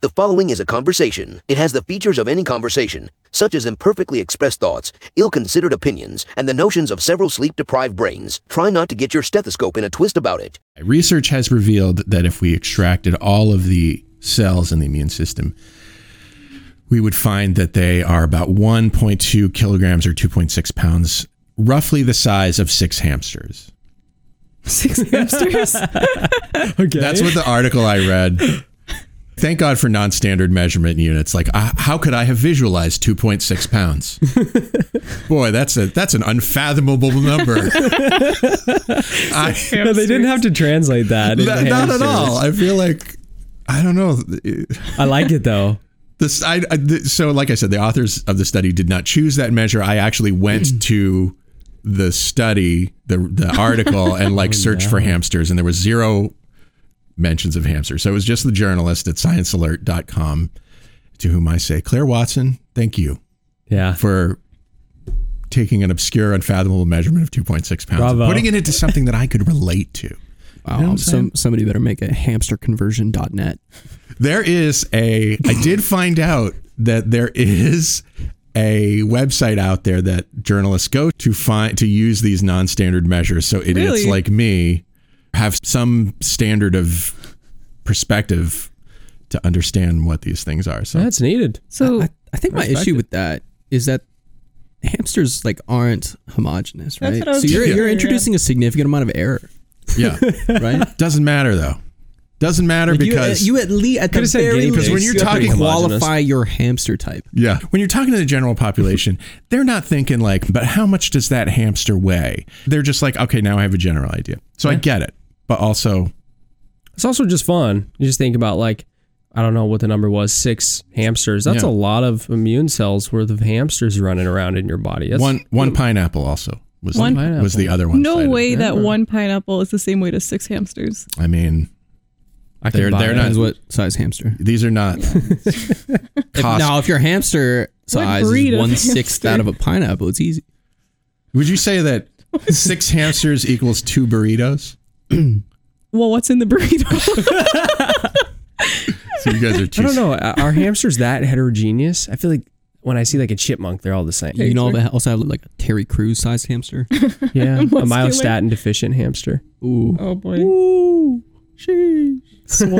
The following is a conversation. It has the features of any conversation, such as imperfectly expressed thoughts, ill-considered opinions, and the notions of several sleep-deprived brains. Try not to get your stethoscope in a twist about it. Research has revealed that if we extracted all of the cells in the immune system, we would find that they are about 1.2 kilograms or 2.6 pounds, roughly the size of six hamsters. Six hamsters? Okay. That's what the article I read. Thank God for non-standard measurement units. Like, how could I have visualized 2.6 pounds? Boy, that's an unfathomable number. No, they didn't have to translate that. Not at all. I feel like, I don't know. I like it, though. So, like I said, the authors of the study did not choose that measure. I actually went to the study, the article, and searched for hamsters, and there was zero mentions of hamsters. So it was just the journalist at sciencealert.com, to whom I say, Claire Watson, thank you for taking an obscure, unfathomable measurement of 2.6 pounds and putting it into something that I could relate to. Wow. You know somebody better make a hamsterconversion.net. I did find out that there is a website out there that journalists go to find to use these non-standard measures. So idiots like me have some standard of perspective to understand what these things are. So that's needed. So I think my issue with that is that hamsters aren't homogenous, right? So you're introducing a significant amount of error. Yeah. Right? Doesn't matter though. Doesn't matter because you at least at the very least, because when you're talking, qualify your hamster type. Yeah. When you're talking to the general population, they're not thinking but how much does that hamster weigh? They're just okay, now I have a general idea. So I get it. But also, it's also just fun. You just think about I don't know what the number was, six hamsters. That's a lot of immune cells worth of hamsters running around in your body. That's one pineapple also was the other one. No way that one pineapple is the same weight as six hamsters. I mean, they're not what size hamster. These are not. If your hamster size is 1/6 that of a pineapple, it's easy. Would you say that six hamsters equals two burritos? Well, what's in the burrito? So you guys are I don't know. Are hamsters that heterogeneous? I feel like when I see a chipmunk, they're all the same. You know, I also have a Terry Crews sized hamster. Yeah, a myostatin deficient hamster. Ooh. Oh boy. Ooh. Sheesh. Swole.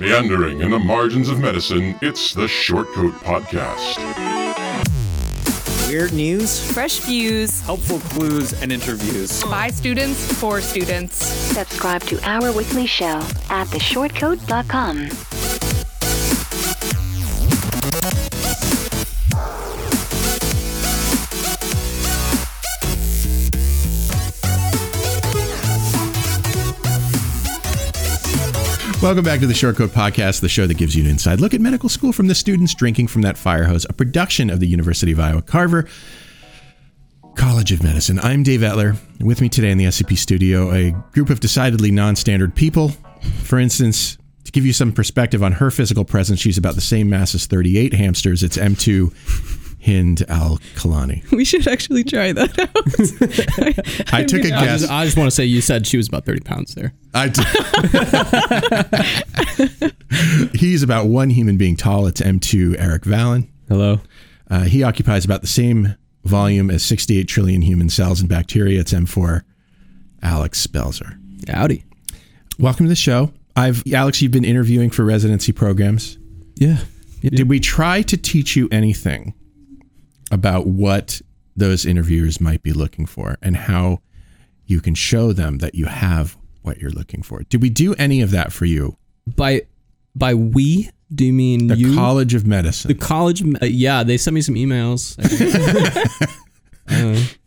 Meandering in the margins of medicine, it's the Shortcoat Podcast. Weird news, fresh views, helpful clues, and interviews. By students, for students. Subscribe to our weekly show at theshortcoat.com. Welcome back to the Shortcoat Podcast, the show that gives you an inside look at medical school from the students drinking from that fire hose, a production of the University of Iowa Carver College of Medicine. I'm Dave Etler. With me today in the SCP studio, a group of decidedly non-standard people. For instance, to give you some perspective on her physical presence, she's about the same mass as 38 hamsters. It's M2. Hind al-Kalani. We should actually try that out. I took a guess. I just want to say you said she was about 30 pounds there. He's about one human being tall. It's M2 Eric Vallin. Hello. He occupies about the same volume as 68 trillion human cells and bacteria. It's M4 Alex Belzer. Howdy. Welcome to the show. Alex, you've been interviewing for residency programs. Yeah. Did we try to teach you anything about what those interviewers might be looking for and how you can show them that you have what you're looking for? Did we do any of that for you? By we, do you mean the you? College of Medicine. The College of yeah, they sent me some emails.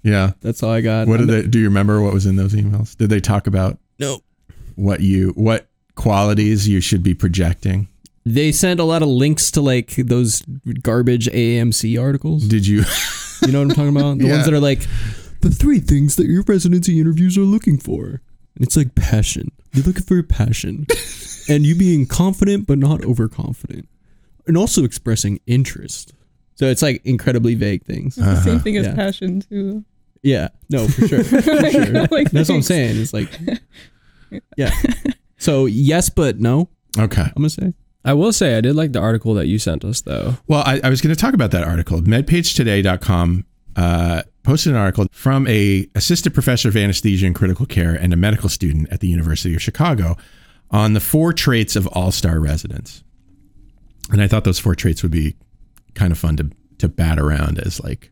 Yeah. That's all I got. Do you remember what was in those emails? Did they talk about what qualities you should be projecting? They sent a lot of links to those garbage AAMC articles. Did you? You know what I'm talking about? The ones that are the three things that your residency interviews are looking for. And it's passion. You're looking for your passion. And you being confident, but not overconfident. And also expressing interest. So it's incredibly vague things. It's the same thing as passion too. Yeah, no, for sure. For sure. Like, that's what I'm saying. It's like, yeah. So yes, but no. Okay. I'm going to say. I will say I did like the article that you sent us, though. Well, I was going to talk about that article. Medpagetoday.com posted an article from a assistant professor of anesthesia and critical care and a medical student at the University of Chicago on the 4 traits of all-star residents. And I thought those 4 traits would be kind of fun to bat around as, like,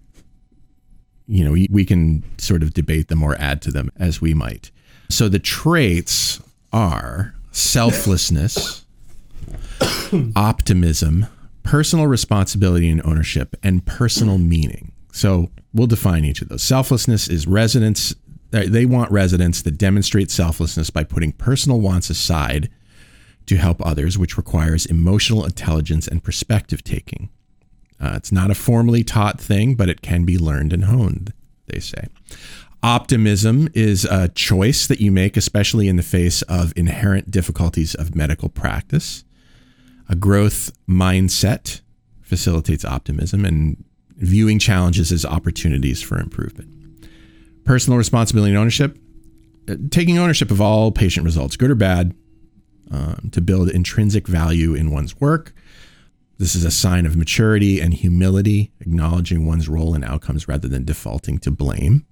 you know, we can sort of debate them or add to them as we might. So the traits are selflessness, optimism, personal responsibility and ownership, and personal meaning. So we'll define each of those. Selflessness is residents. They want residents that demonstrate selflessness by putting personal wants aside to help others, which requires emotional intelligence and perspective taking. It's not a formally taught thing, but it can be learned and honed, they say. Optimism is a choice that you make, especially in the face of inherent difficulties of medical practice. A growth mindset facilitates optimism and viewing challenges as opportunities for improvement. Personal responsibility and ownership, taking ownership of all patient results, good or bad, to build intrinsic value in one's work. This is a sign of maturity and humility, acknowledging one's role in outcomes rather than defaulting to blame.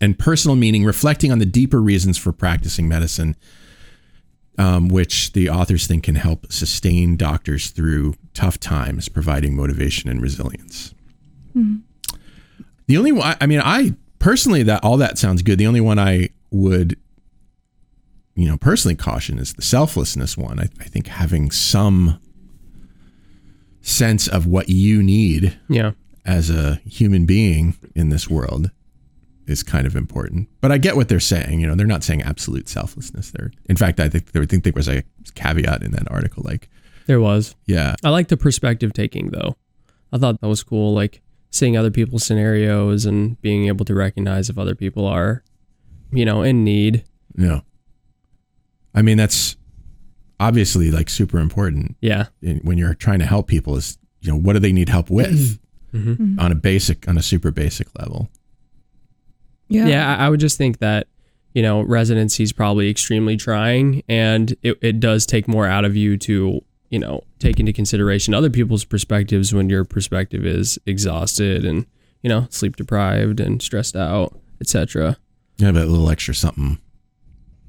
And personal meaning, reflecting on the deeper reasons for practicing medicine, which the authors think can help sustain doctors through tough times, providing motivation and resilience. Mm-hmm. The only one, I mean, I personally, that all that sounds good. The only one I would, you know, personally caution is the selflessness one. I think having some sense of what you need as a human being in this world is kind of important. But I get what they're saying. You know, they're not saying absolute selflessness there. In fact, I think there was a caveat in that article. Like, there was. Yeah. I like the perspective taking, though. I thought that was cool. Like seeing other people's scenarios and being able to recognize if other people are, you know, in need. Yeah. I mean, that's obviously like super important. Yeah. When you're trying to help people is, you know, what do they need help with mm-hmm. on a super basic level? Yeah. Yeah, I would just think that, you know, residency is probably extremely trying, and it does take more out of you to, you know, take into consideration other people's perspectives when your perspective is exhausted and, you know, sleep deprived and stressed out, etc. Yeah, but a little extra something,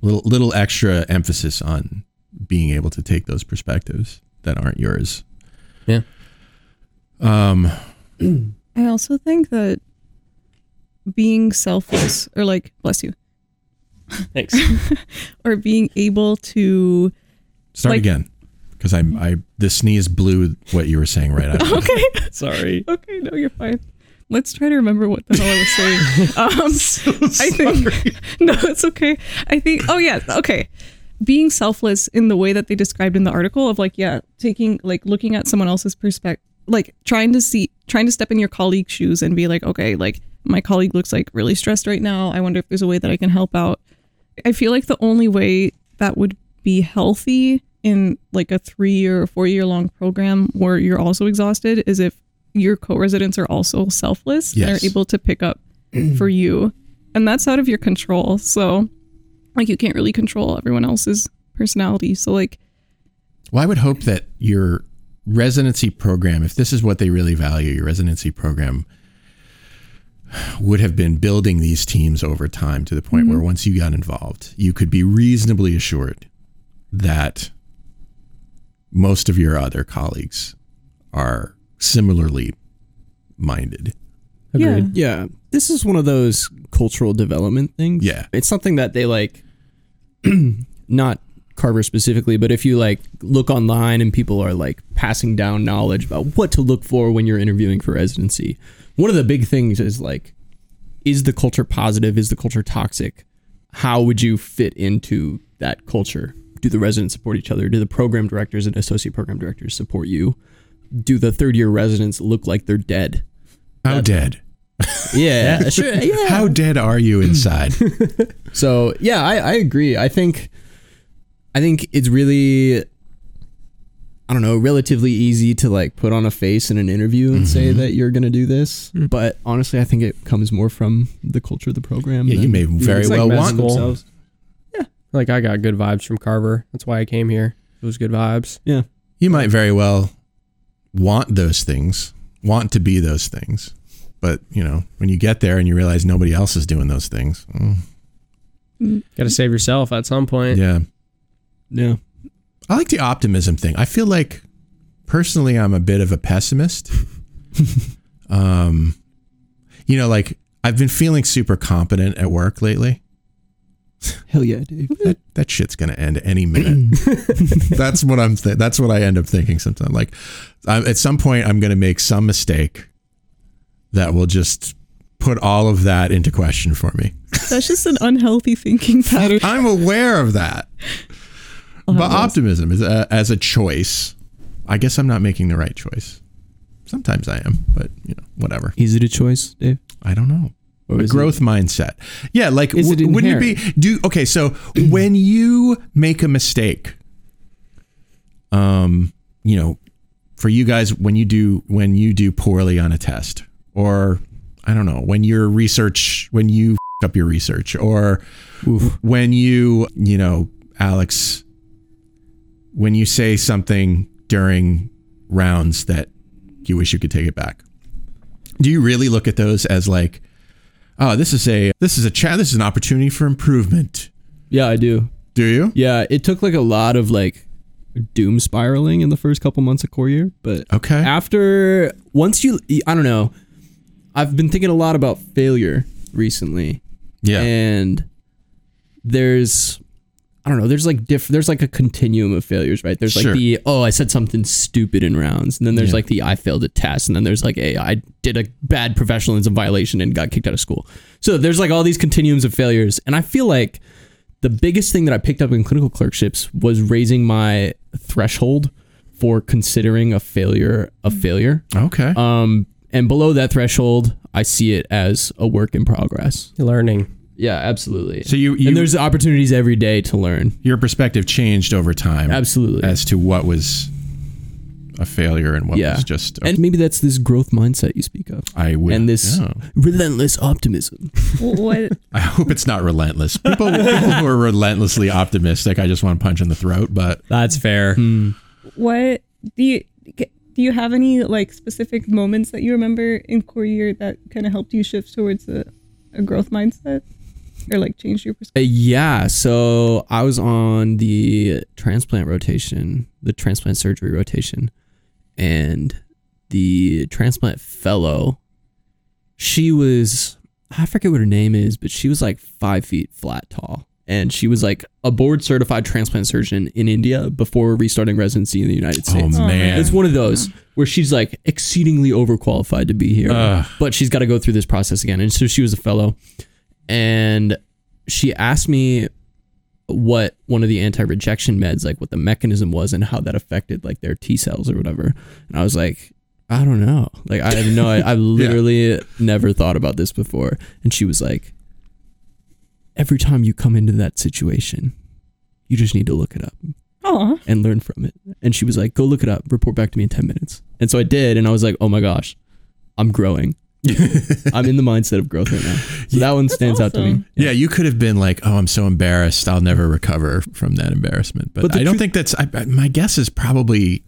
little extra emphasis on being able to take those perspectives that aren't yours. Yeah. I also think that being selfless, or like, bless you. Thanks. Or being able to start, like, again, because the sneeze blew what you were saying right out. Okay. Sorry. Okay, no, you're fine. Let's try to remember what the hell I was saying. I think, no, it's okay. I think, oh yeah, okay. Being selfless in the way that they described in the article of, like, yeah, taking, like, looking at someone else's perspective, like trying to step in your colleague's shoes and be like, okay, like, my colleague looks like really stressed right now. I wonder if there's a way that I can help out. I feel like the only way that would be healthy in like a 3-year or 4-year long program where you're also exhausted is if your co-residents are also selfless. Yes. And are able to pick up for you. And that's out of your control. So, like, you can't really control everyone else's personality. So, like, well, I would hope that your residency program, if this is what they really value, your residency program would have been building these teams over time to the point mm-hmm. where once you got involved, you could be reasonably assured that most of your other colleagues are similarly minded. Agreed. Yeah. This is one of those cultural development things. Yeah. It's something that they, like, not Carver specifically, but if you, like, look online and people are, like, passing down knowledge about what to look for when you're interviewing for residency, one of the big things is, like, is the culture positive? Is the culture toxic? How would you fit into that culture? Do the residents support each other? Do the program directors and associate program directors support you? Do the third-year residents look like they're dead? How dead? Yeah, sure. Yeah. How dead are you inside? So, yeah, I agree. I think it's really I don't know, relatively easy to like put on a face in an interview and say that you're going to do this. Mm-hmm. But honestly, I think it comes more from the culture of the program. Yeah, you may very well want themselves. Yeah. Like I got good vibes from Carver. That's why I came here. It was good vibes. Yeah. You might very well want those things, want to be those things. But, you know, when you get there and you realize nobody else is doing those things, got to save yourself at some point. Yeah. Yeah. I like the optimism thing. I feel like, personally, I'm a bit of a pessimist. You know, like, I've been feeling super competent at work lately. Hell yeah, dude. That shit's going to end any minute. That's what I end up thinking sometimes. Like, at some point, I'm going to make some mistake that will just put all of that into question for me. That's just an unhealthy thinking pattern. I'm aware of that. But optimism is as a choice. I guess I'm not making the right choice. Sometimes I am, but you know, whatever. Is it a choice, Dave? I don't know. Or a growth mindset. Yeah, like wouldn't it be? Okay, so when you make a mistake, you know, for you guys, when you do poorly on a test, or I don't know, when you f- up your research, or when you know, Alex, when you say something during rounds that you wish you could take it back, do you really look at those as like, oh, this is an opportunity for improvement? Yeah, I do. Do you? Yeah, it took like a lot of like doom spiraling in the first couple months of core year, but okay. I don't know. I've been thinking a lot about failure recently. Yeah, and there's like a continuum of failures, right? There's like the, I said something stupid in rounds. And then there's like the, I failed a test. And then there's like I did a bad professionalism violation and got kicked out of school. So there's like all these continuums of failures. And I feel like the biggest thing that I picked up in clinical clerkships was raising my threshold for considering a failure a failure. Okay. And below that threshold, I see it as a work in progress. Learning. Yeah, absolutely. So you and there's opportunities every day to learn. Your perspective changed over time. Absolutely. As to what was a failure and what was just... And maybe that's this growth mindset you speak of. I will. And this relentless optimism. What? I hope it's not relentless. People who are relentlessly optimistic, I just want to punch in the throat, but... That's fair. What? Do you have any like specific moments that you remember in core year that kind of helped you shift towards a growth mindset? Or like change your perspective? Yeah. So I was on the transplant surgery rotation, and the transplant fellow, I forget what her name is, but she was like 5 feet flat tall. And she was like a board certified transplant surgeon in India before restarting residency in the United States. Oh man. It's one of those where she's like exceedingly overqualified to be here, but she's got to go through this process again. And so she was a fellow. And she asked me what one of the anti-rejection meds, like what the mechanism was and how that affected like their T cells or whatever. And I was like, I don't know. Like, I have no, I literally never thought about this before. And she was like, every time you come into that situation, you just need to look it up and learn from it. And she was like, go look it up, report back to me in 10 minutes. And so I did. And I was like, oh my gosh, I'm growing. I'm in the mindset of growth right now. So that one stands out to me. Yeah. You could have been like, oh, I'm so embarrassed, I'll never recover from that embarrassment. But I don't think that's... my guess is probably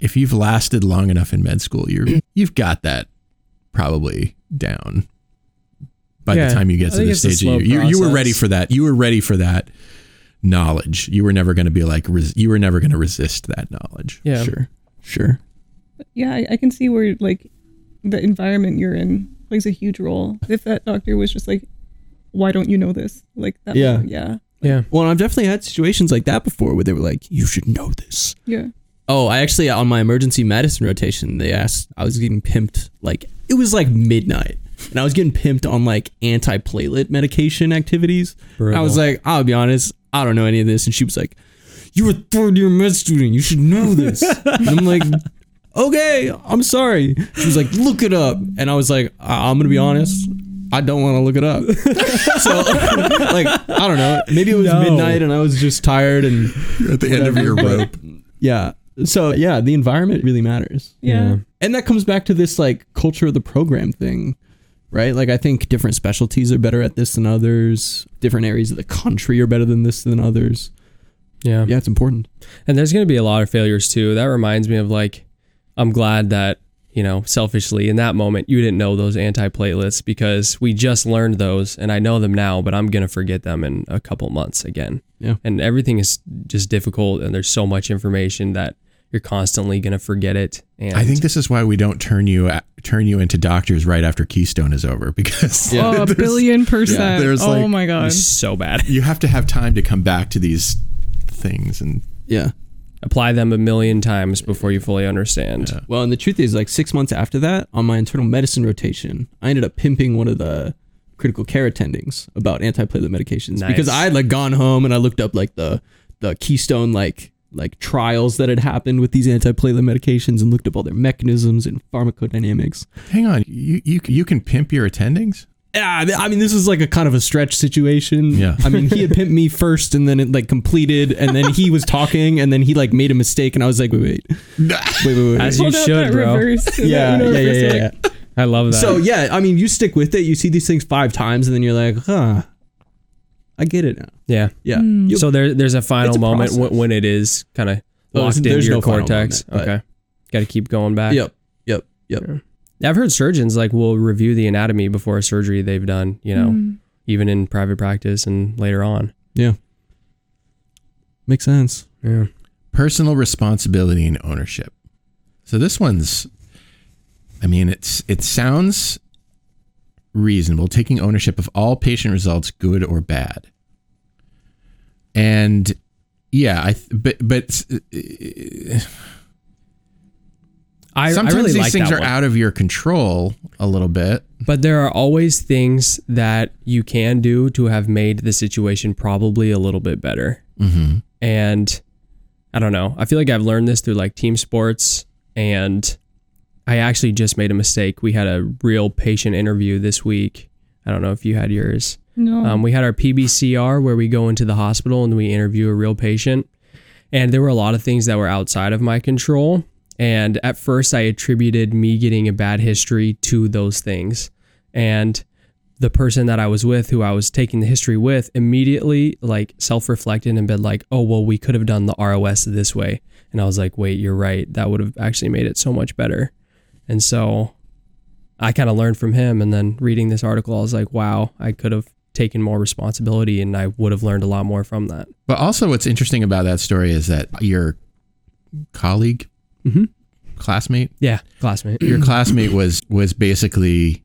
if you've lasted long enough in med school, you've got that probably down by the time you get to the stage. You were ready for that. You were ready for that knowledge. You were never going to be like... you were never going to resist that knowledge. Yeah. Sure. But yeah, I can see where like... the environment you're in plays a huge role. If that doctor was just like, why don't you know this? Like that. Yeah. Yeah. Well, I've definitely had situations like that before where they were like, you should know this. Yeah. Oh, I actually, on my emergency medicine rotation, I was getting pimped, like it was like midnight and I was getting pimped on like antiplatelet medication activities. I was like, I'll be honest, I don't know any of this. And she was like, you're a third year med student, you should know this. And I'm like, okay, I'm sorry. She was like, look it up. And I was like, I'm going to be honest, I don't want to look it up. So, like, I don't know. Maybe it was midnight and I was just tired and... You're at the end of your rope. Yeah. So yeah, the environment really matters. Yeah. And that comes back to this like culture of the program thing, right? Like I think different specialties are better at this than others. Different areas of the country are better than this than others. Yeah. Yeah, it's important. And there's going to be a lot of failures too. That reminds me of like, I'm glad that, you know, selfishly in that moment, you didn't know those antiplatelets because we just learned those and I know them now, but I'm going to forget them in a couple months again. Yeah. And everything is just difficult and there's so much information that you're constantly going to forget it. And I think this is why we don't turn you into doctors right after Keystone is over because yeah. Oh, 1,000,000%. Yeah, oh like, my God. It's so bad. You have to have time to come back to these things and yeah. Apply them 1,000,000 times before you fully understand. Yeah. Well, and the truth is, like 6 months after that, on my internal medicine rotation, I ended up pimping one of the critical care attendings about antiplatelet medications. Nice. Because I had like gone home and I looked up like the Keystone like trials that had happened with these antiplatelet medications and looked up all their mechanisms and pharmacodynamics. Hang on, you can pimp your attendings? Yeah, I mean, this is like a kind of a stretch situation. Yeah. I mean, he had pimped me first and then it like completed and then he was talking and then he like made a mistake and I was like, wait. As you should, bro. Yeah. I love that. So yeah, I mean, you stick with it. You see these things 5 times and then you're like, huh, I get it now. Yeah. Yeah. Mm. So there's a final moment when it is kind of locked into your cortex. Okay. Got to keep going back. Yep. Sure. I've heard surgeons like will review the anatomy before a surgery they've done, you know, even in private practice and later on. Yeah. Makes sense. Yeah. Personal responsibility and ownership. So this one's, I mean, it sounds reasonable, taking ownership of all patient results, good or bad. And yeah, sometimes I really these like things are out of your control a little bit. But there are always things that you can do to have made the situation probably a little bit better. Mm-hmm. And I don't know. I feel like I've learned this through like team sports. And I actually just made a mistake. We had a real patient interview this week. I don't know if you had yours. No. We had our PBCR where we go into the hospital and we interview a real patient. And there were a lot of things that were outside of my control. And at first I attributed me getting a bad history to those things. And the person that I was with, who I was taking the history with, immediately like self-reflected and been like, oh, well, we could have done the ROS this way. And I was like, wait, you're right. That would have actually made it so much better. And so I kind of learned from him. And then reading this article, I was like, wow, I could have taken more responsibility and I would have learned a lot more from that. But also what's interesting about that story is that your colleague, mm-hmm. classmate your classmate was basically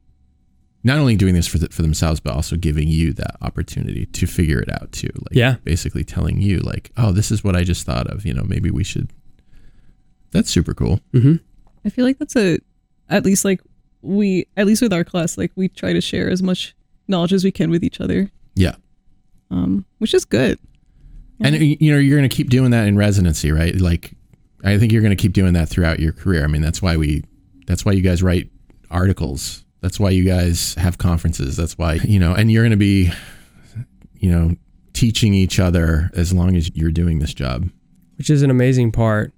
not only doing this for themselves but also giving you that opportunity to figure it out too, like yeah. basically telling you like, oh, this is what I just thought of, you know, maybe we should. That's super cool. Mm-hmm. I feel like that's at least with our class, like we try to share as much knowledge as we can with each other, yeah, which is good. Yeah. And you know, you're going to keep doing that in residency, right? Like I think you're going to keep doing that throughout your career. I mean, that's why you guys write articles. That's why you guys have conferences. That's why, you know, and you're going to be, you know, teaching each other as long as you're doing this job. Which is an amazing part.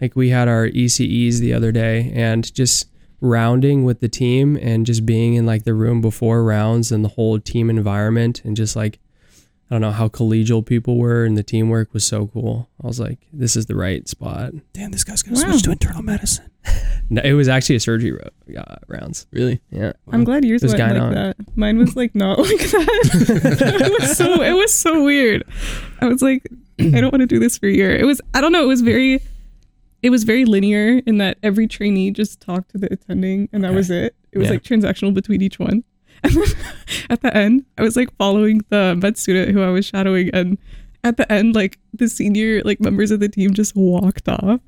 Like we had our ECEs the other day and just rounding with the team and just being in like the room before rounds and the whole team environment and just like, I don't know how collegial people were, and the teamwork was so cool. I was like, this is the right spot. Damn, this guy's going to switch to internal medicine. No, it was actually a surgery rounds. Really? Yeah. I'm glad yours was like that. Mine was like not like that. It was so weird. I was like, I don't want to do this for a year. It was, I don't know, it was very linear in that every trainee just talked to the attending and that was it. It was like transactional between each one. And then at the end, I was like following the med student who I was shadowing, and at the end, like the senior like members of the team just walked off,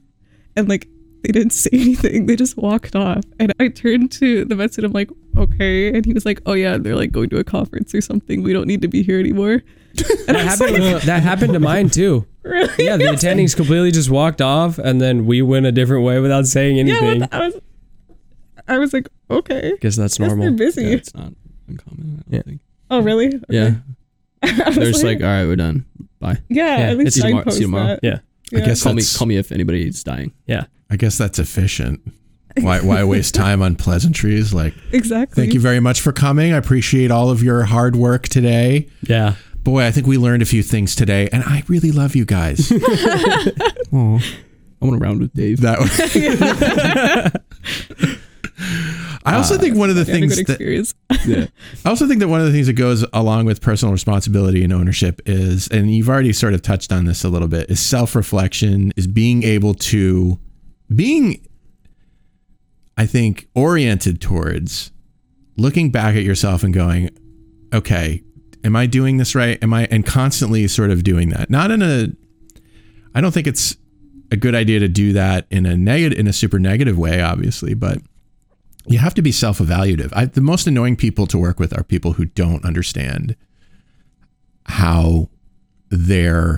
and like they didn't say anything. They just walked off, and I turned to the med student, I'm like, okay, and he was like, oh yeah, they're like going to a conference or something. We don't need to be here anymore. And that happened to mine too. Really? Yeah, the attendings completely just walked off, and then we went a different way without saying anything. Yeah, I was like, okay. Because that's normal. They're busy. Yeah, it's not uncommon, I don't think. Oh, really? Okay. Yeah. They're just like, all right, we're done. Bye. Yeah, at least see you tomorrow. Yeah. I guess call me if anybody's dying. Yeah. I guess that's efficient. Why waste time on pleasantries? Like, exactly. Thank you very much for coming. I appreciate all of your hard work today. Yeah. Boy, I think we learned a few things today, and I really love you guys. Oh, I want to round with Dave. I also think one of the things that one of the things that goes along with personal responsibility and ownership is, and you've already sort of touched on this a little bit, is self-reflection, is being able to I think oriented towards looking back at yourself and going, okay, am I doing this right? And constantly sort of doing that. I don't think it's a good idea to do that in a super negative way, obviously, but you have to be self-evaluative. The most annoying people to work with are people who don't understand how they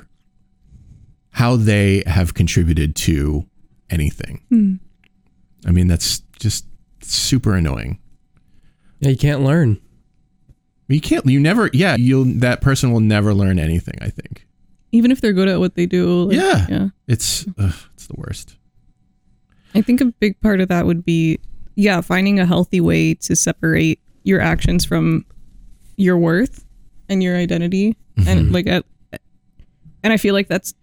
have contributed to anything. Mm. I mean, that's just super annoying. Yeah, you can't learn. That person will never learn anything, I think. Even if they're good at what they do. It's the worst. I think a big part of that would be, finding a healthy way to separate your actions from your worth and your identity. Mm-hmm. And I feel like that's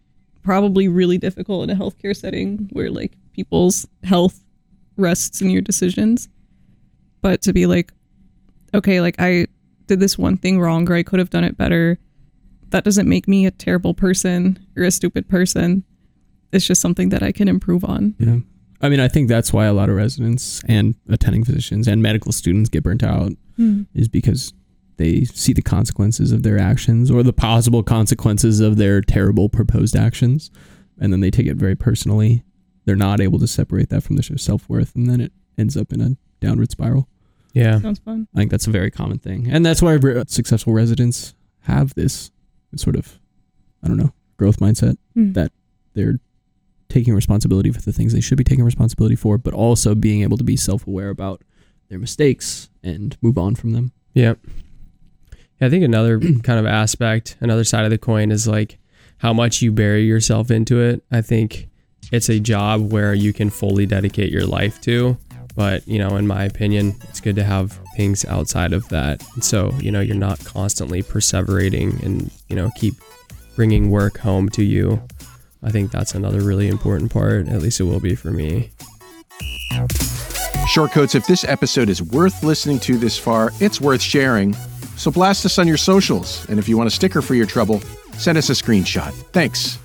probably really difficult in a healthcare setting where like people's health rests in your decisions. But to be like, okay, like I did this one thing wrong, or I could have done it better. That doesn't make me a terrible person or a stupid person. It's just something that I can improve on. Yeah. I mean, I think that's why a lot of residents and attending physicians and medical students get burnt out, is because they see the consequences of their actions or the possible consequences of their terrible proposed actions. And then they take it very personally. They're not able to separate that from their self-worth. And then it ends up in a downward spiral. Yeah. Sounds fun. I think that's a very common thing. And that's why successful residents have this sort of, growth mindset that they're taking responsibility for the things they should be taking responsibility for, but also being able to be self-aware about their mistakes and move on from them. Yeah. I think another kind of aspect, another side of the coin is like how much you bury yourself into it. I think it's a job where you can fully dedicate your life to, but, in my opinion, it's good to have things outside of that. And so, you're not constantly perseverating and, keep bringing work home to you. I think that's another really important part. At least it will be for me. Shortcoats, if this episode is worth listening to this far, it's worth sharing. So blast us on your socials. And if you want a sticker for your trouble, send us a screenshot. Thanks.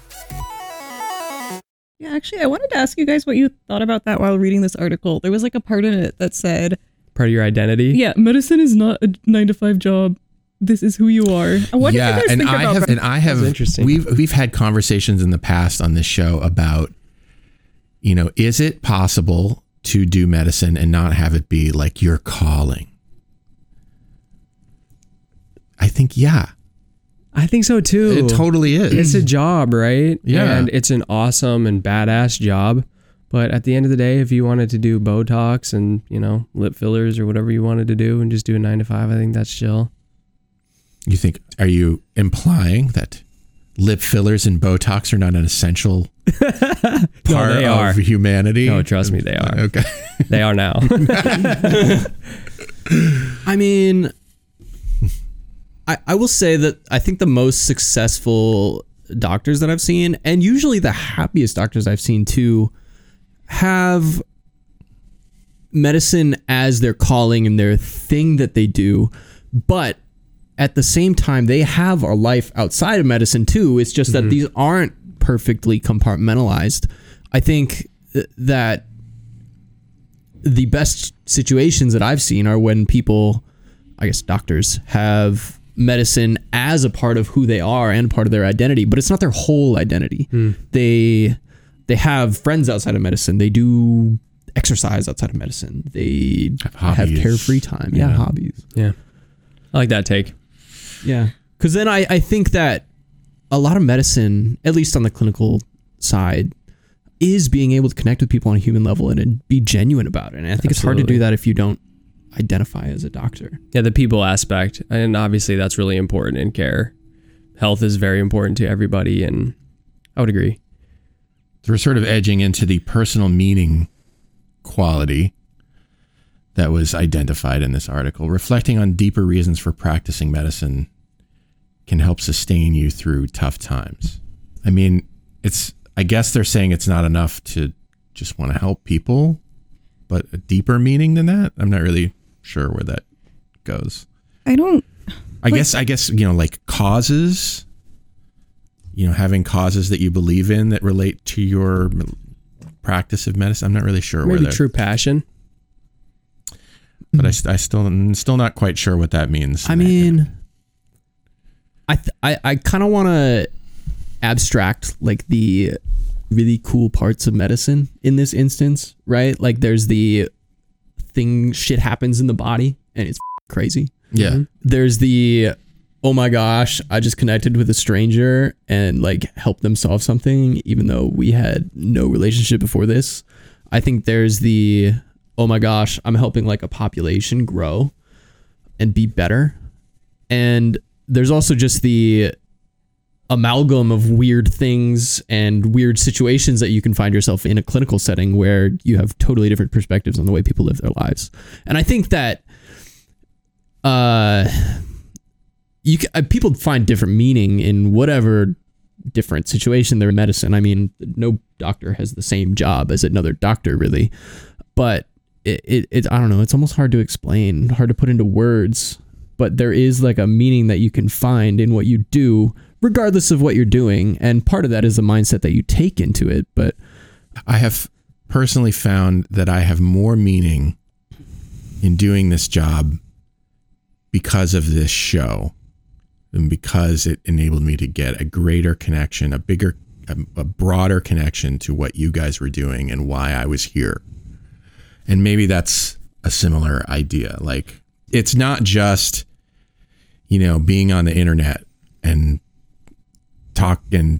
Yeah, actually, I wanted to ask you guys what you thought about that while reading this article. There was a part in it that said... Part of your identity? Yeah, medicine is not a 9-to-5 job. This is who you are. What do you guys think about that? And I have... That's interesting. We've had conversations in the past on this show about, is it possible to do medicine and not have it be like your calling? I think, yeah. I think so too. It totally is. It's a job, right? Yeah. And it's an awesome and badass job. But at the end of the day, if you wanted to do Botox and, lip fillers or whatever you wanted to do and just do a 9-to-5, I think that's chill. You think, are you implying that lip fillers and Botox are not an essential part of humanity? No, trust me, they are. Okay. They are now. I mean... I will say that I think the most successful doctors that I've seen, and usually the happiest doctors I've seen too, have medicine as their calling and their thing that they do. But at the same time, they have a life outside of medicine too. It's just that these aren't perfectly compartmentalized. I think that the best situations that I've seen are when people, I guess doctors, have medicine as a part of who they are and part of their identity, but it's not their whole identity. They have friends outside of medicine. They do exercise outside of medicine. They have carefree time. Yeah. Hobbies. Yeah. I like that take. Yeah. Because then I think that a lot of medicine, at least on the clinical side, is being able to connect with people on a human level and be genuine about it. And I think Absolutely. It's hard to do that if you don't identify as a doctor. Yeah, the people aspect. And obviously that's really important in care. Health is very important to everybody, and I would agree. We're sort of edging into the personal meaning quality that was identified in this article. Reflecting on deeper reasons for practicing medicine can help sustain you through tough times. I mean, I guess they're saying it's not enough to just want to help people, but a deeper meaning than that? I'm not really sure where that goes. I guess, you know, like causes, you know, having causes that you believe in that relate to your practice of medicine. I'm not really sure where that. Maybe true passion. But I'm still not quite sure what that means. I mean, I kind of want to abstract like the really cool parts of medicine in this instance, right? Like there's the thing, shit happens in the body and it's crazy. Yeah. Mm-hmm. There's the, oh my gosh, I just connected with a stranger and like helped them solve something, even though we had no relationship before this. I think there's the, oh my gosh, I'm helping like a population grow and be better. And there's also just the amalgam of weird things and weird situations that you can find yourself in a clinical setting where you have totally different perspectives on the way people live their lives. And I think that people find different meaning in whatever different situation they're in medicine. I mean, no doctor has the same job as another doctor, really. But it I don't know, it's almost hard to explain, hard to put into words, but there is like a meaning that you can find in what you do, regardless of what you're doing. And part of that is the mindset that you take into it. But I have personally found that I have more meaning in doing this job because of this show and because it enabled me to get a greater connection, a broader connection to what you guys were doing and why I was here. And maybe that's a similar idea. Like, it's not just, you know, being on the internet and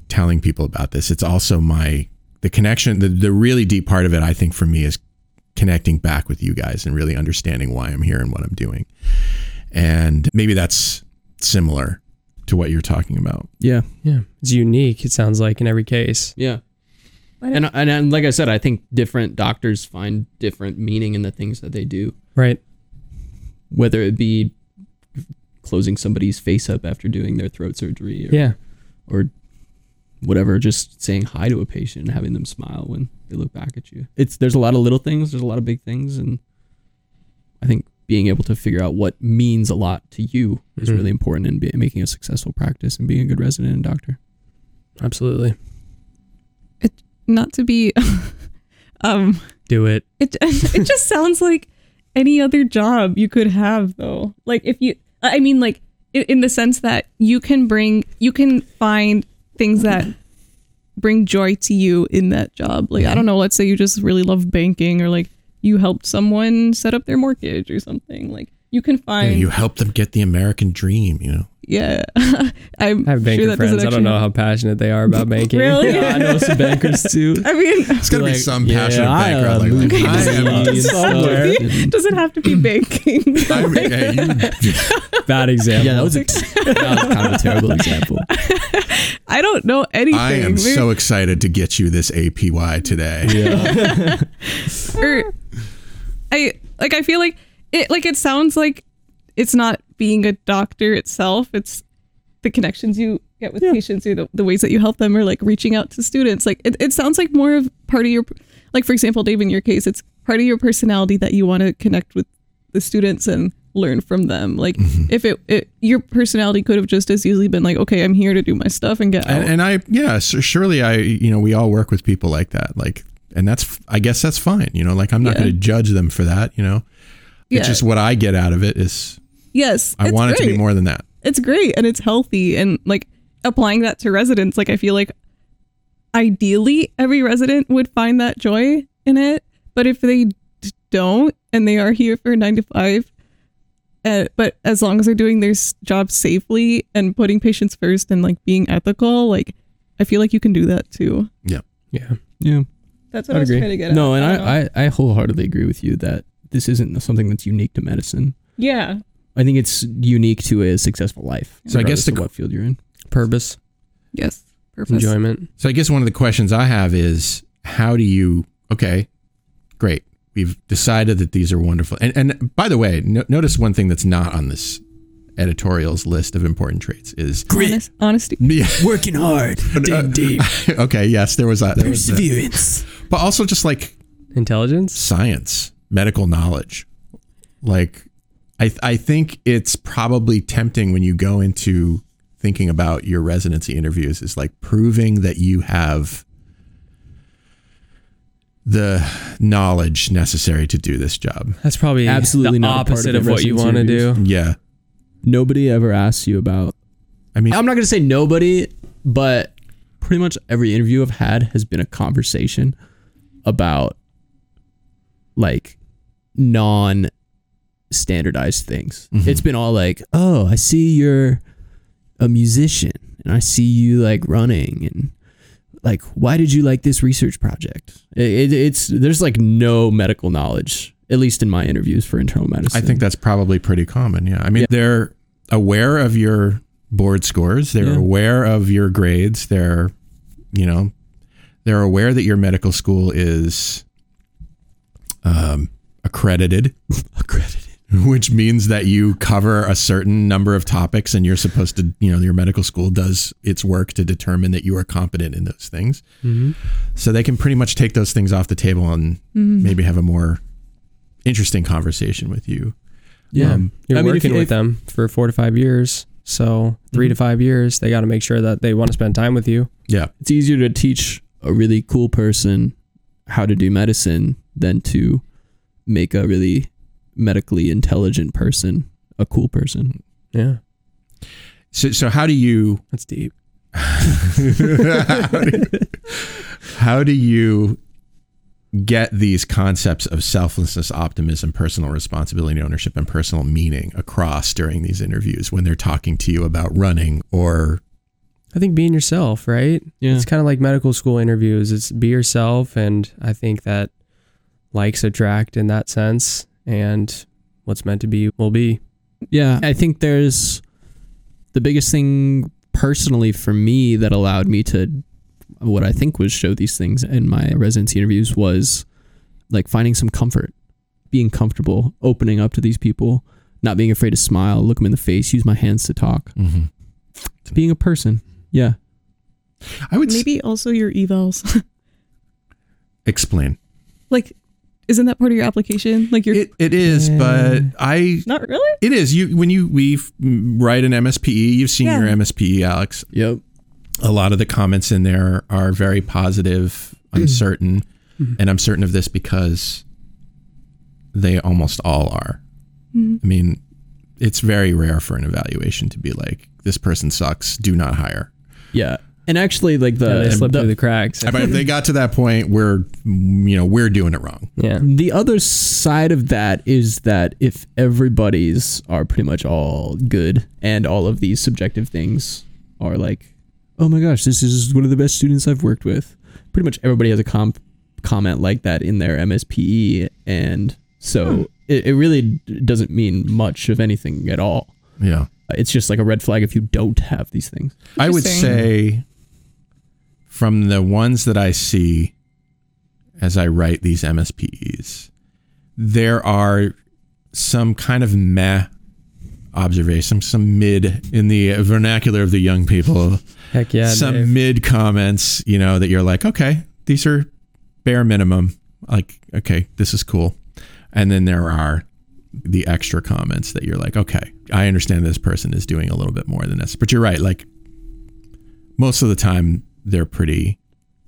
telling people about this. It's also the connection, the really deep part of it, I think, for me, is connecting back with you guys and really understanding why I'm here and what I'm doing. And maybe that's similar to what you're talking about. Yeah. Yeah. It's unique, it sounds like, in every case. Yeah. And like I said, I think different doctors find different meaning in the things that they do. Right. Whether it be closing somebody's face up after doing their throat surgery or whatever, just saying hi to a patient and having them smile when they look back at you. There's a lot of little things, there's a lot of big things, and I think being able to figure out what means a lot to you is really important in making a successful practice and being a good resident and doctor. Absolutely. Not to be do it. It just sounds like any other job you could have, though. Like, like in the sense that you can find things that bring joy to you in that job. Like, I don't know, let's say you just really love banking, or like you helped someone set up their mortgage or something. Like, you can find you helped them get the American dream, you know. Yeah. I have banker friends. I don't know how passionate they are about banking. Really? I know some bankers too. I mean, it's going to be some passionate banker. Does it have to be banking? Bad example. Yeah, that was kind of a terrible example. I don't know anything. I am so excited to get you this APY today. Yeah. I feel like it, like, it sounds like it's not being a doctor itself, it's the connections you get with patients, or the ways that you help them, or like reaching out to students. Like, it sounds like more of part of your, like, for example, Dave, in your case, it's part of your personality that you want to connect with the students and learn from them. Like, if it your personality could have just as easily been like, okay, I'm here to do my stuff and get out. And I, yeah, so surely I, you know, we all work with people like that. Like, and that's, I guess that's fine. You know, like, I'm not going to judge them for that, you know, it's just what I get out of it is. Yes. I want it to be more than that. It's great. And it's healthy. And like applying that to residents, like I feel like ideally every resident would find that joy in it. But if they don't, and they are here for 9 to 5, but as long as they're doing their job safely and putting patients first and like being ethical, like I feel like you can do that too. Yeah. Yeah. Yeah. That's what I was trying to get at. No, and I wholeheartedly agree with you that this isn't something that's unique to medicine. Yeah. I think it's unique to a successful life. So I guess what field you're in. Purpose. Yes. purpose. Enjoyment. So I guess one of the questions I have is, how do you, okay, great. We've decided that these are wonderful. And by the way, notice one thing that's not on this editorial's list of important traits is grit, honesty, yeah. Working hard, dig deep. Okay, yes, there was that. Perseverance. But also just like intelligence, science, medical knowledge. Like, I think it's probably tempting when you go into thinking about your residency interviews is like proving that you have the knowledge necessary to do this job. That's probably absolutely the opposite of what you want to do. Yeah. Nobody ever asks you about, I mean, I'm not going to say nobody, but pretty much every interview I've had has been a conversation about like non-standardized things. Mm-hmm. It's been all like, oh, I see you're a musician and I see you like running and like, why did you like this research project? It's there's like no medical knowledge, at least in my interviews for internal medicine. I think that's probably pretty common. Yeah. I mean, yeah. They're aware of your board scores. They're yeah. aware of your grades. They're, you know, they're aware that your medical school is accredited. Accredited. Which means that you cover a certain number of topics and you're supposed to, you know, your medical school does its work to determine that you are competent in those things. Mm-hmm. So they can pretty much take those things off the table and mm-hmm. maybe have a more interesting conversation with you. Yeah. You're working with them for 4 to 5 years. So 3 to 5 years, they got to make sure that they want to spend time with you. Yeah. It's easier to teach a really cool person how to do medicine than to make a really medically intelligent person a cool person. Yeah. So how do you, that's deep. how do you get these concepts of selflessness, optimism, personal responsibility, ownership, and personal meaning across during these interviews when they're talking to you about running or, I think, being yourself, right? Yeah. It's kind of like medical school interviews. It's be yourself, and I think that likes attract in that sense. And what's meant to be will be. Yeah, I think there's the biggest thing personally for me that allowed me to what I think was show these things in my residency interviews was like finding some comfort, being comfortable, opening up to these people, not being afraid to smile, look them in the face, use my hands to talk. Mm-hmm. Being a person. Yeah. I would maybe also your evals. Explain. Like, isn't that part of your application? Like your it is, but I not really. It is. You when you we write an MSPE, you've seen your MSPE, Alex. Yep. A lot of the comments in there are very positive, uncertain, and I'm certain of this because they almost all are. Mm-hmm. I mean, it's very rare for an evaluation to be like, "This person sucks. Do not hire." Yeah. And actually, like they slipped through the cracks. If they got to that point, we're doing it wrong. Yeah. The other side of that is that if everybody's are pretty much all good, and all of these subjective things are like, oh my gosh, this is one of the best students I've worked with. Pretty much everybody has a comment like that in their MSPE, and so it really doesn't mean much of anything at all. Yeah. It's just like a red flag if you don't have these things. I would say, from the ones that I see as I write these MSPEs, there are some kind of meh observations, some mid, in the vernacular of the young people. Heck yeah. Some Dave. Mid comments, you know, that you're like, okay, these are bare minimum. Like, okay, this is cool. And then there are the extra comments that you're like, okay, I understand this person is doing a little bit more than this. But you're right. Like, most of the time, they're pretty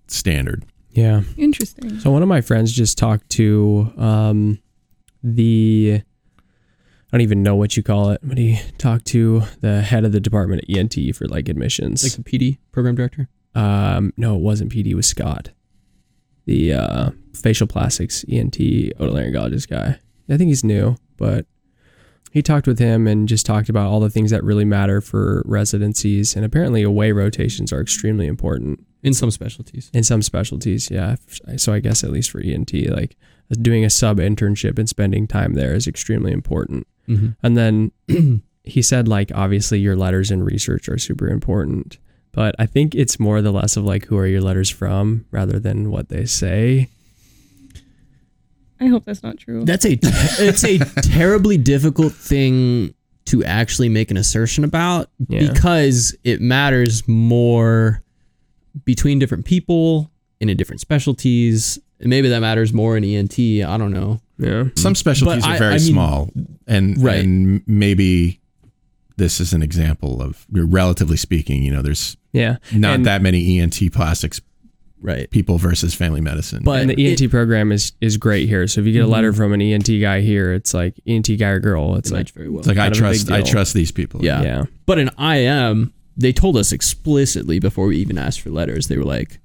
standard. Yeah. Interesting. So one of my friends just talked to I don't even know what you call it, but he talked to the head of the department at ENT for like admissions. Like the PD, program director? No, it wasn't PD. It was Scott, the facial plastics ENT otolaryngologist guy. I think he's new, but he talked with him and just talked about all the things that really matter for residencies. And apparently away rotations are extremely important. In some specialties, yeah. So I guess at least for ENT, like doing a sub-internship and spending time there is extremely important. Mm-hmm. And then he said, like, obviously your letters in research are super important. But I think it's more the less of like, who are your letters from rather than what they say. I hope that's not true. It's a terribly difficult thing to actually make an assertion about, yeah, because it matters more between different people and in different specialties. And maybe that matters more in ENT. I don't know. Yeah. Some specialties but are very small. And, right, and maybe this is an example of, relatively speaking, you know, there's not that many ENT plastics people versus family medicine. But and the ENT program is great here. So if you get a letter from an ENT guy here, it's like ENT guy or girl. It's like, very well. It's like I trust these people. Yeah. Yeah. But in IM, they told us explicitly before we even asked for letters, they were like,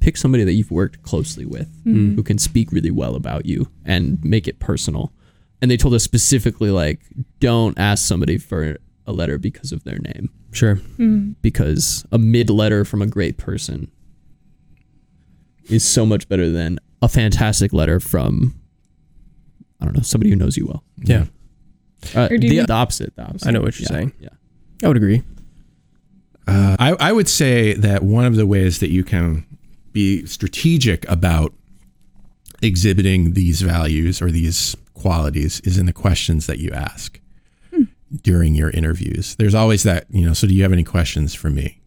pick somebody that you've worked closely with who can speak really well about you and make it personal. And they told us specifically, like, don't ask somebody for a letter because of their name. Sure. Mm. Because a mid letter from a great person is so much better than a fantastic letter from, I don't know, somebody who knows you well. Yeah. The opposite. I know what you're saying. Yeah. I would agree. I would say that one of the ways that you can be strategic about exhibiting these values or these qualities is in the questions that you ask during your interviews. There's always that, you know, so do you have any questions for me?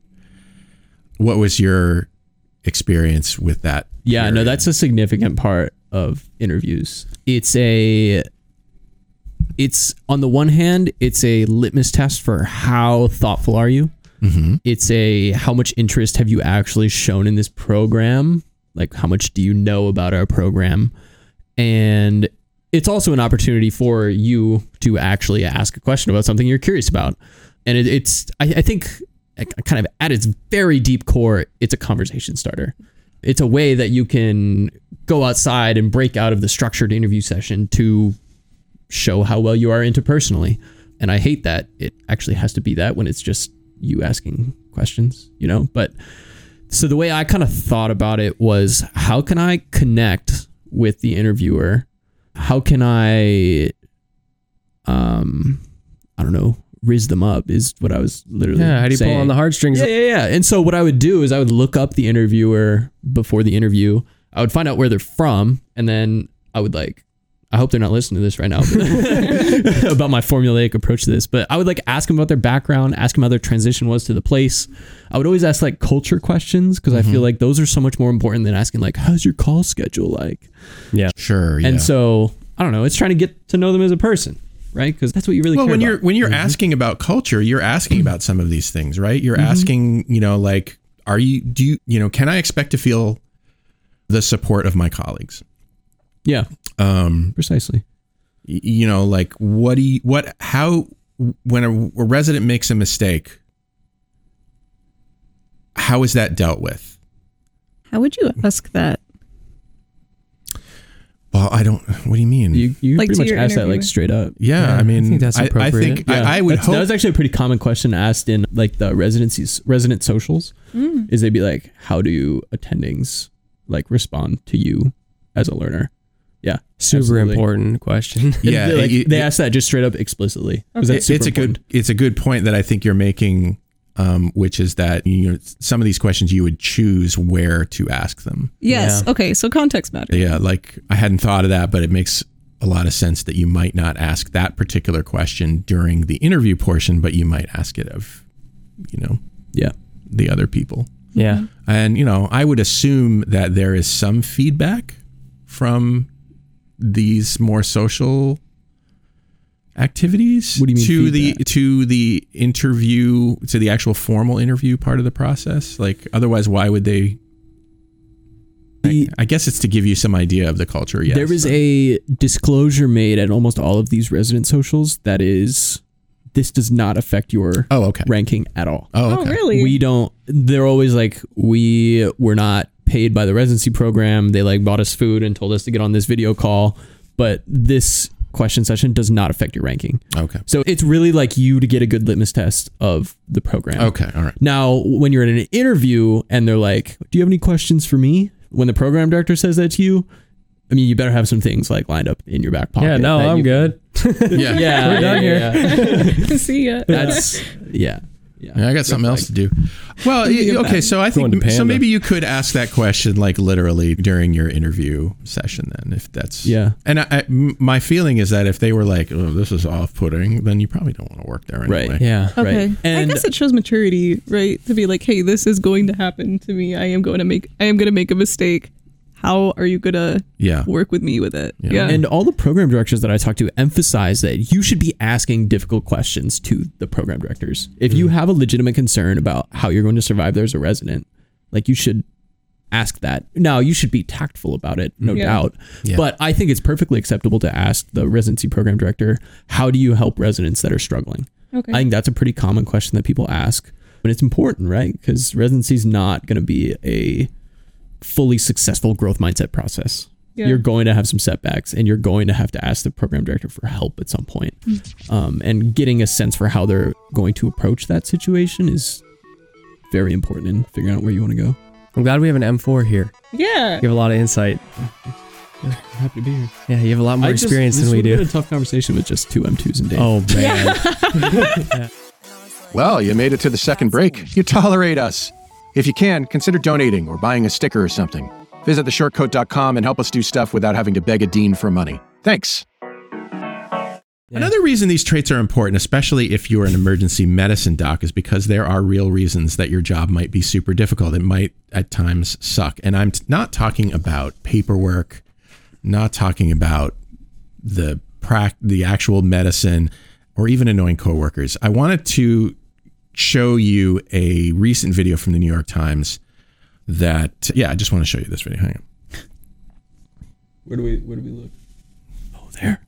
What was your experience with that? Yeah, period? No, that's a significant part of interviews. It's on the one hand, it's a litmus test for how thoughtful are you? Mm-hmm. It's a, how much interest have you actually shown in this program? Like, how much do you know about our program? And it's also an opportunity for you to actually ask a question about something you're curious about. And I think kind of at its very deep core, it's a conversation starter. It's a way that you can go outside and break out of the structured interview session to show how well you are interpersonally. And I hate that it actually has to be that when it's just you asking questions, you know. But so the way I kind of thought about it was, how can I connect with the interviewer? How can I, I don't know, riz them up is what I was literally saying. Yeah, how do you pull on the heartstrings? Yeah. And so what I would do is I would look up the interviewer before the interview. I would find out where they're from, and then I would like, I hope they're not listening to this right now about my formulaic approach to this, but I would like ask them about their background, ask them how their transition was to the place. I would always ask like culture questions, because I feel like those are so much more important than asking like, how's your call schedule like? Yeah, sure. Yeah. And so I don't know, it's trying to get to know them as a person, right? Because that's what you really care about. When you're asking about culture, you're asking about some of these things, right? You're asking, you know, like, can I expect to feel the support of my colleagues? Yeah. Precisely. You know, like, when a resident makes a mistake, how is that dealt with? How would you ask that? Well, I don't, what do you mean? You like pretty much ask that like straight up. Yeah. I mean, I think that's appropriate. I would hope. That was actually a pretty common question asked in like the resident socials is they'd be like, how do attendings like respond to you as a learner? Yeah. Super important question. Yeah. They asked that just straight up explicitly. Okay. It's a good point that I think you're making, which is that, you know, some of these questions you would choose where to ask them. Yes. Yeah. Okay. So context matters. Yeah. Like, I hadn't thought of that, but it makes a lot of sense that you might not ask that particular question during the interview portion, but you might ask it of, you know, the other people. Yeah. And, you know, I would assume that there is some feedback from these more social activities. What do you mean to the interview, to the actual formal interview part of the process? Like, otherwise, why would they? I guess it's to give you some idea of the culture. Yes, there is a disclosure made at almost all of these resident socials that is, this does not affect your ranking at all. Oh, okay. Oh, really? We don't. They're always like, we were not paid by the residency program. They like bought us food and told us to get on this video call, but this question session does not affect your ranking. Okay. So it's really like you to get a good litmus test of the program. Okay. All right. Now, when you're in an interview and they're like, do you have any questions for me? When the program director says that to you, I mean, you better have some things like lined up in your back pocket. Yeah, no, I'm good. Yeah. We're done here. See ya. That's, yeah. Yeah, I got something else to do. Well, okay, so I think so. Maybe you could ask that question, like literally during your interview session. Then, if that's And my feeling is that if they were like, "Oh, this is off-putting," then you probably don't want to work there anyway. Right? Yeah. Okay. Right. And I guess it shows maturity, right? To be like, "Hey, this is going to happen to me. I am going to make a mistake. How are you gonna work with me with it?" Yeah. And all the program directors that I talk to emphasize that you should be asking difficult questions to the program directors. If you have a legitimate concern about how you're going to survive there as a resident, like you should ask that. Now, you should be tactful about it, no doubt. Yeah. But I think it's perfectly acceptable to ask the residency program director, how do you help residents that are struggling? Okay. I think that's a pretty common question that people ask. But it's important, right? Because residency is not going to be a fully successful growth mindset process. Yeah. You're going to have some setbacks and you're going to have to ask the program director for help at some point. And getting a sense for how they're going to approach that situation is very important in figuring out where you want to go. I'm glad we have an M4 here. Yeah. You have a lot of insight. Yeah, happy to be here. Yeah, you have a lot more experience than we do. I had a tough conversation with just two M2s in day. Oh, man. Yeah. Well, you made it to the second break. You tolerate us. If you can, consider donating or buying a sticker or something. Visit theshortcoat.com and help us do stuff without having to beg a dean for money. Thanks. Yeah. Another reason these traits are important, especially if you're an emergency medicine doc, is because there are real reasons that your job might be super difficult. It might at times suck. And I'm not talking about paperwork, not talking about the actual medicine or even annoying coworkers. I wanted to show you a recent video from the New York Times that I just want to show you this video. Hang on. Where do we look? Oh, there.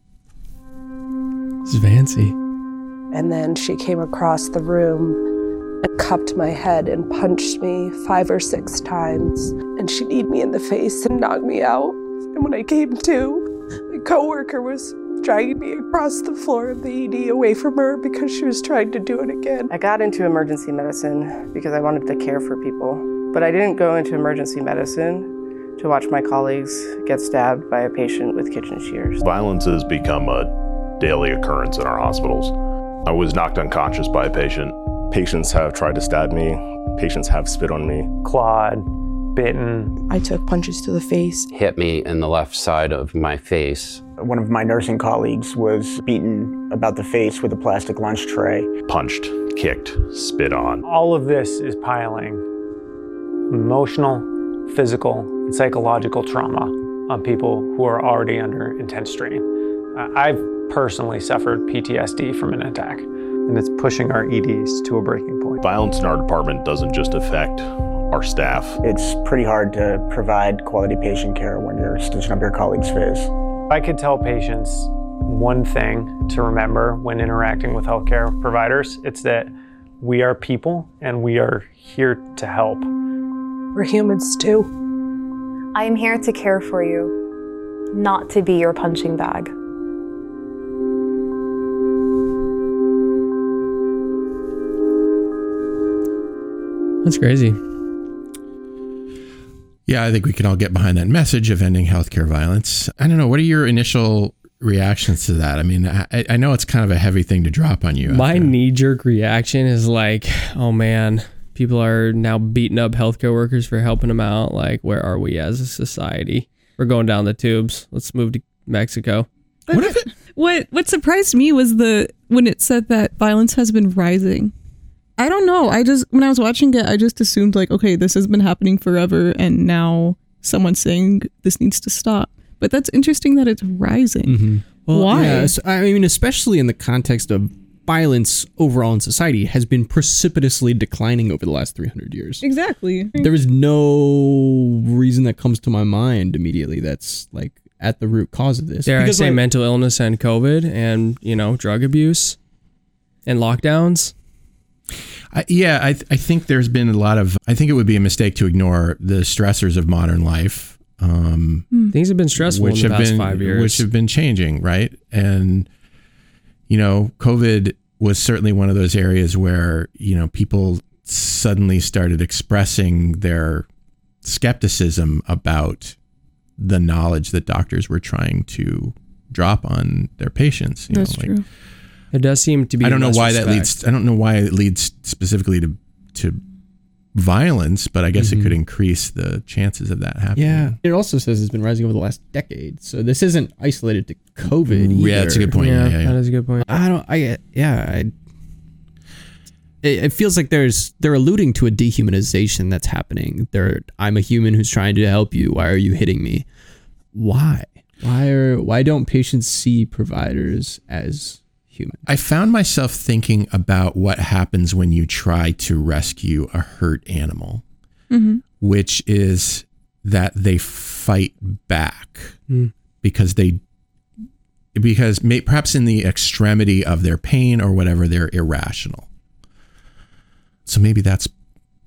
This is Vancy. And then she came across the room and cupped my head and punched me 5 or 6 times. And she kneed me in the face and knocked me out. And when I came to, my coworker was dragging me across the floor of the ED away from her because she was trying to do it again. I got into emergency medicine because I wanted to care for people, but I didn't go into emergency medicine to watch my colleagues get stabbed by a patient with kitchen shears. Violence has become a daily occurrence in our hospitals. I was knocked unconscious by a patient. Patients have tried to stab me. Patients have spit on me. Clawed, bitten. I took punches to the face. Hit me in the left side of my face. One of my nursing colleagues was beaten about the face with a plastic lunch tray. Punched, kicked, spit on. All of this is piling emotional, physical, and psychological trauma on people who are already under intense strain. I've personally suffered PTSD from an attack, and it's pushing our EDs to a breaking point. Violence in our department doesn't just affect our staff. It's pretty hard to provide quality patient care when you're stitching up your colleague's face. I could tell patients one thing to remember when interacting with healthcare providers, it's that we are people and we are here to help. We're humans too. I am here to care for you, not to be your punching bag. That's crazy. Yeah, I think we can all get behind that message of ending healthcare violence. I don't know. What are your initial reactions to that? I mean, I know it's kind of a heavy thing to drop on you. My knee-jerk reaction is like, oh man, people are now beating up healthcare workers for helping them out. Like, where are we as a society? We're going down the tubes. Let's move to Mexico. But what surprised me was when it said that violence has been rising. I don't know. When I was watching it, I just assumed like, okay, this has been happening forever. And now someone's saying this needs to stop. But that's interesting that it's rising. Mm-hmm. Well, why? Yeah, so, I mean, especially in the context of violence overall in society has been precipitously declining over the last 300 years. Exactly. There is no reason that comes to my mind immediately that's like at the root cause of this. Dare I say mental illness and COVID and, drug abuse and lockdowns. I think there's been a lot of, I think it would be a mistake to ignore the stressors of modern life. Things have been stressful in the past 5 years. Which have been changing, right? And, COVID was certainly one of those areas where, people suddenly started expressing their skepticism about the knowledge that doctors were trying to drop on their patients. That's true. It does seem to be. I don't know why that leads. I don't know why it leads specifically to violence, but I guess it could increase the chances of that happening. Yeah. It also says it's been rising over the last decade. So this isn't isolated to COVID either. Yeah, that's a good point. Yeah. That is a good point. It feels like they're alluding to a dehumanization that's happening. I'm a human who's trying to help you. Why are you hitting me? Why don't patients see providers as human? I found myself thinking about what happens when you try to rescue a hurt animal, which is that they fight back because perhaps in the extremity of their pain or whatever, they're irrational. So maybe that's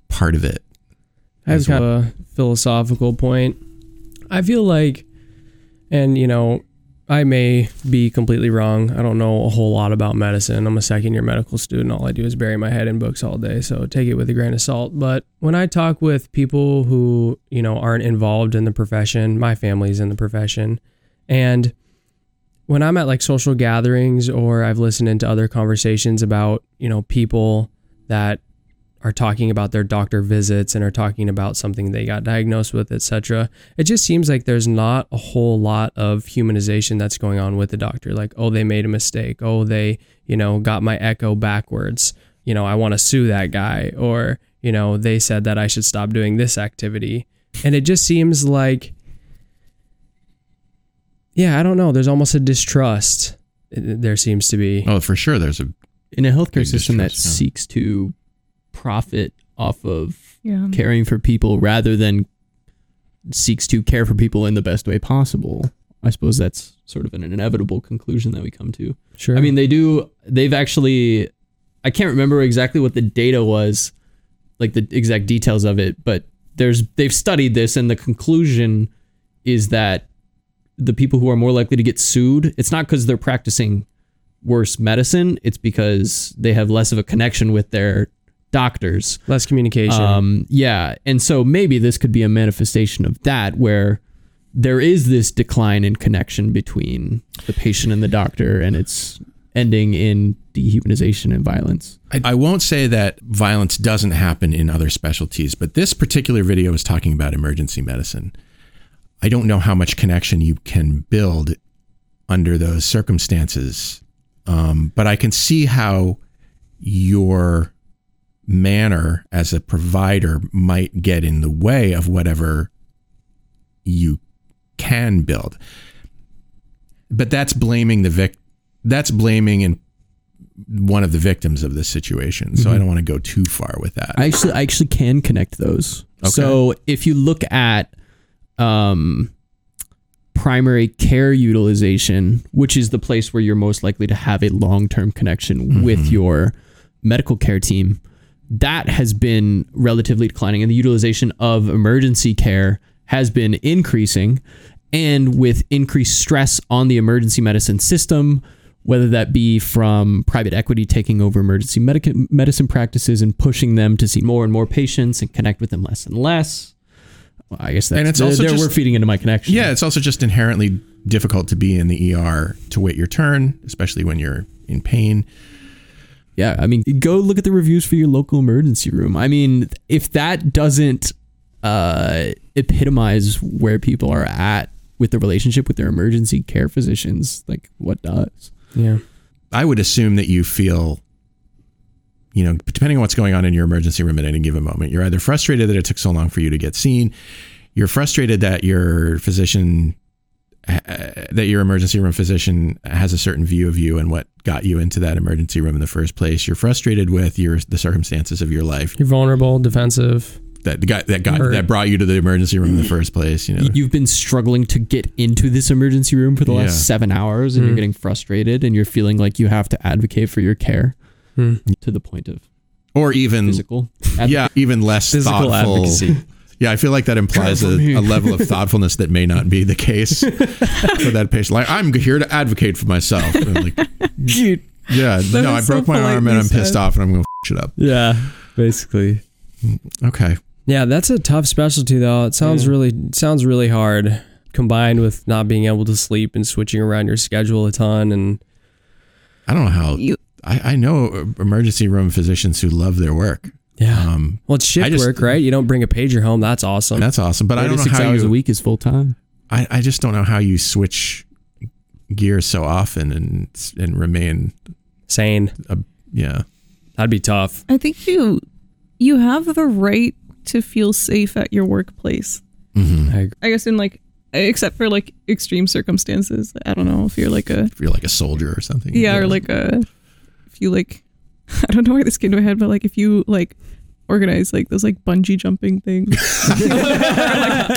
part of it. I have a philosophical point. I feel like, and you know, I may be completely wrong. I don't know a whole lot about medicine. I'm a second-year medical student. All I do is bury my head in books all day, so take it with a grain of salt. But when I talk with people who, you know, aren't involved in the profession, my family's in the profession, and when I'm at like social gatherings or I've listened into other conversations about, you know, people that are talking about their doctor visits and are talking about something they got diagnosed with, etc. It just seems like there's not a whole lot of humanization that's going on with the doctor. Like, oh, they made a mistake. Oh, they, you know, got my echo backwards. You know, I want to sue that guy. Or, you know, they said that I should stop doing this activity. And it just seems like, yeah, I don't know. There's almost a distrust. There seems to be. Oh, for sure. There's in a healthcare system that seeks to profit off of caring for people rather than seeks to care for people in the best way possible. I suppose that's sort of an inevitable conclusion that we come to. Sure. I mean, they've actually, I can't remember exactly what the data was, like the exact details of it, but they've studied this, and the conclusion is that the people who are more likely to get sued, it's not because they're practicing worse medicine, it's because they have less of a connection with their doctors, less communication. And so maybe this could be a manifestation of that, where there is this decline in connection between the patient and the doctor, and it's ending in dehumanization and violence. I won't say that violence doesn't happen in other specialties, but this particular video is talking about emergency medicine. I don't know how much connection you can build under those circumstances, but I can see how your manner as a provider might get in the way of whatever you can build. But that's blaming one of the victims of this situation. So I don't want to go too far with that. I actually can connect those. Okay. So if you look at primary care utilization, which is the place where you're most likely to have a long-term connection with your medical care team, that has been relatively declining, and the utilization of emergency care has been increasing. And with increased stress on the emergency medicine system, whether that be from private equity taking over emergency medicine practices and pushing them to see more and more patients and connect with them less and less. Well, I guess we're feeding into my connection. Yeah, it's also just inherently difficult to be in the ER to wait your turn, especially when you're in pain. Yeah, I mean, go look at the reviews for your local emergency room. I mean, if that doesn't epitomize where people are at with the relationship with their emergency care physicians, like, what does? Yeah. I would assume that you feel, you know, depending on what's going on in your emergency room at any given moment, you're either frustrated that it took so long for you to get seen, you're frustrated that your physician, that your emergency room physician has a certain view of you and what got you into that emergency room in the first place. You're frustrated with the circumstances of your life. You're vulnerable, defensive. That brought you to the emergency room in the first place. You know, you've been struggling to get into this emergency room for the last 7 hours, and you're getting frustrated, and you're feeling like you have to advocate for your care to the point of, or even physical, even less physical thoughtful advocacy. Yeah, I feel like that implies a level of thoughtfulness that may not be the case for that patient. Like, I'm here to advocate for myself. Like, dude, yeah, no, I broke my arm and I'm pissed off and I'm going to f*** it up. Yeah, basically. Okay. Yeah, that's a tough specialty, though. It sounds really hard, combined with not being able to sleep and switching around your schedule a ton. And I don't know how I know emergency room physicians who love their work. Yeah. Well, it's shift work, right? You don't bring a pager home. That's awesome. That's awesome. But I don't know how 6 hours a week is full time. I just don't know how you switch gear so often and remain sane. Yeah. That'd be tough. I think you have the right to feel safe at your workplace. Mm-hmm. I guess in like, except for like extreme circumstances. I don't know if you're like a soldier or something. Yeah. Or like if you like, I don't know why this came to my head, but like if you like organize like those like bungee jumping things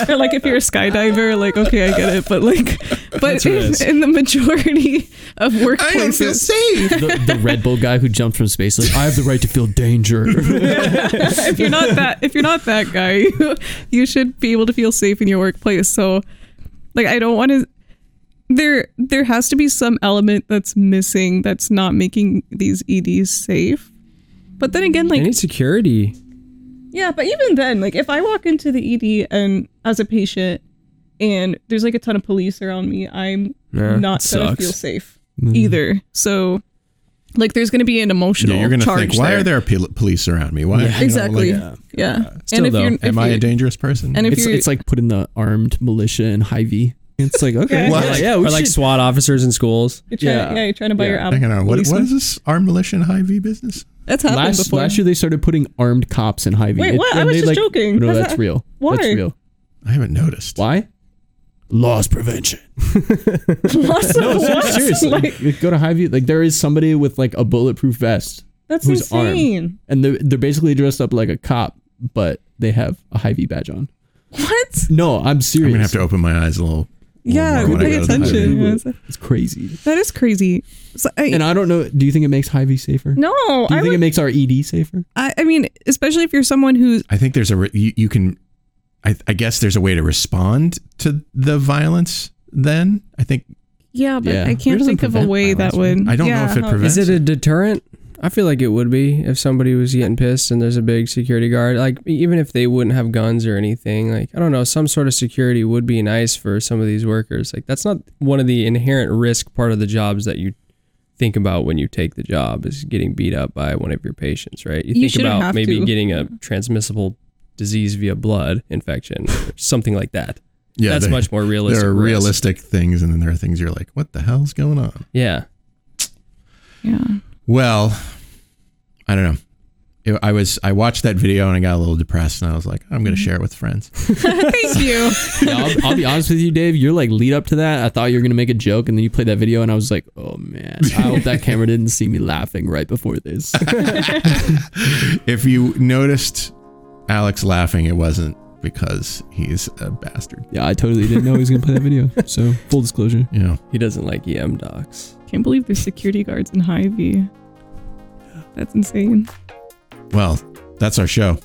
or like if you're a skydiver, like, okay, I get it. But like, but in the majority of workplaces, I don't feel safe. The Red Bull guy who jumped from space, like, I have the right to feel danger. If you're not that guy, you should be able to feel safe in your workplace. So like, I don't want to, there has to be some element that's missing that's not making these EDs safe. But then again, like, I need security. Yeah, but even then, like, if I walk into the ED and as a patient and there's like a ton of police around me, I'm not gonna feel safe either. So like, there's going to be an emotional charge think, why there. Are there police around me? Why? Yeah, exactly. You know, like, yeah. Still, and am I a dangerous person? And if it's like putting the armed militia in Hy-Vee. It's like, okay. Well, or like SWAT officers in schools. You're trying to buy your album. What is this armed militia and Hy-Vee business? That's happened before. Last year they started putting armed cops in Hy-Vee. Wait, what? I was just joking. No, that's real. Why? That's real. I haven't noticed. Why? Loss prevention. Loss of what? Seriously. Like, go to Hy-Vee. Like, there is somebody with like a bulletproof vest. That's insane. Armed, and they're basically dressed up like a cop, but they have a Hy-Vee badge on. What? No, I'm serious. I'm going to have to open my eyes a little. Yeah, pay attention. It's crazy. That is crazy. So, and I don't know. Do you think it makes Hy-Vee safer? No. Do you think it makes our ED safer? I mean, especially if you're someone who's... I think there's a... You can... I guess there's a way to respond to the violence then. I think... Yeah, but yeah. I can't think of a way that would... I don't know if it prevents... Is it a deterrent? I feel like it would be if somebody was getting pissed and there's a big security guard. Like, even if they wouldn't have guns or anything, like, I don't know, some sort of security would be nice for some of these workers. Like, that's not one of the inherent risk part of the jobs that you think about when you take the job, is getting beat up by one of your patients, right? You think about maybe getting a transmissible disease via blood infection or something like that. Yeah, that's much more realistic. There are realistic things, and then there are things you're like, what the hell's going on? Yeah. Yeah. Well, I don't know. I watched that video and I got a little depressed and I was like, I'm going to share it with friends. Thank you. Yeah, I'll be honest with you, Dave. You're like, lead up to that, I thought you were going to make a joke, and then you played that video and I was like, oh man, I hope that camera didn't see me laughing right before this. If you noticed Alex laughing, it wasn't because he's a bastard. Yeah, I totally didn't know he was going to play that video. So full disclosure. Yeah. He doesn't like EM docs. Can't believe there's security guards in Hy-Vee. That's insane. Well, that's our show.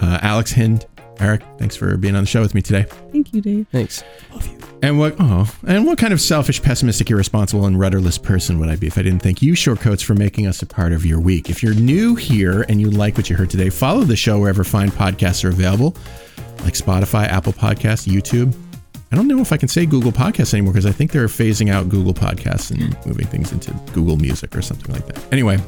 Alex, Hind, Eric, thanks for being on the show with me today. Thank you, Dave. Thanks. Love you. And what kind of selfish, pessimistic, irresponsible, and rudderless person would I be if I didn't thank you, Shortcoats, for making us a part of your week? If you're new here and you like what you heard today, follow the show wherever fine podcasts are available, like Spotify, Apple Podcasts, YouTube. I don't know if I can say Google Podcasts anymore because I think they're phasing out Google Podcasts and moving things into Google Music or something like that. Anyway,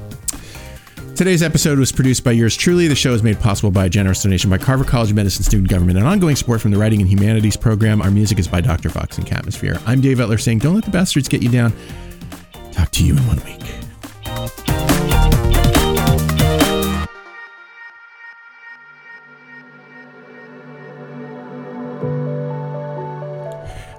today's episode was produced by yours truly. The show is made possible by a generous donation by Carver College of Medicine student government and ongoing support from the Writing and Humanities program. Our music is by Dr. Vox and Catmosphere. I'm Dave Etler saying, don't let the bastards get you down. Talk to you in 1 week.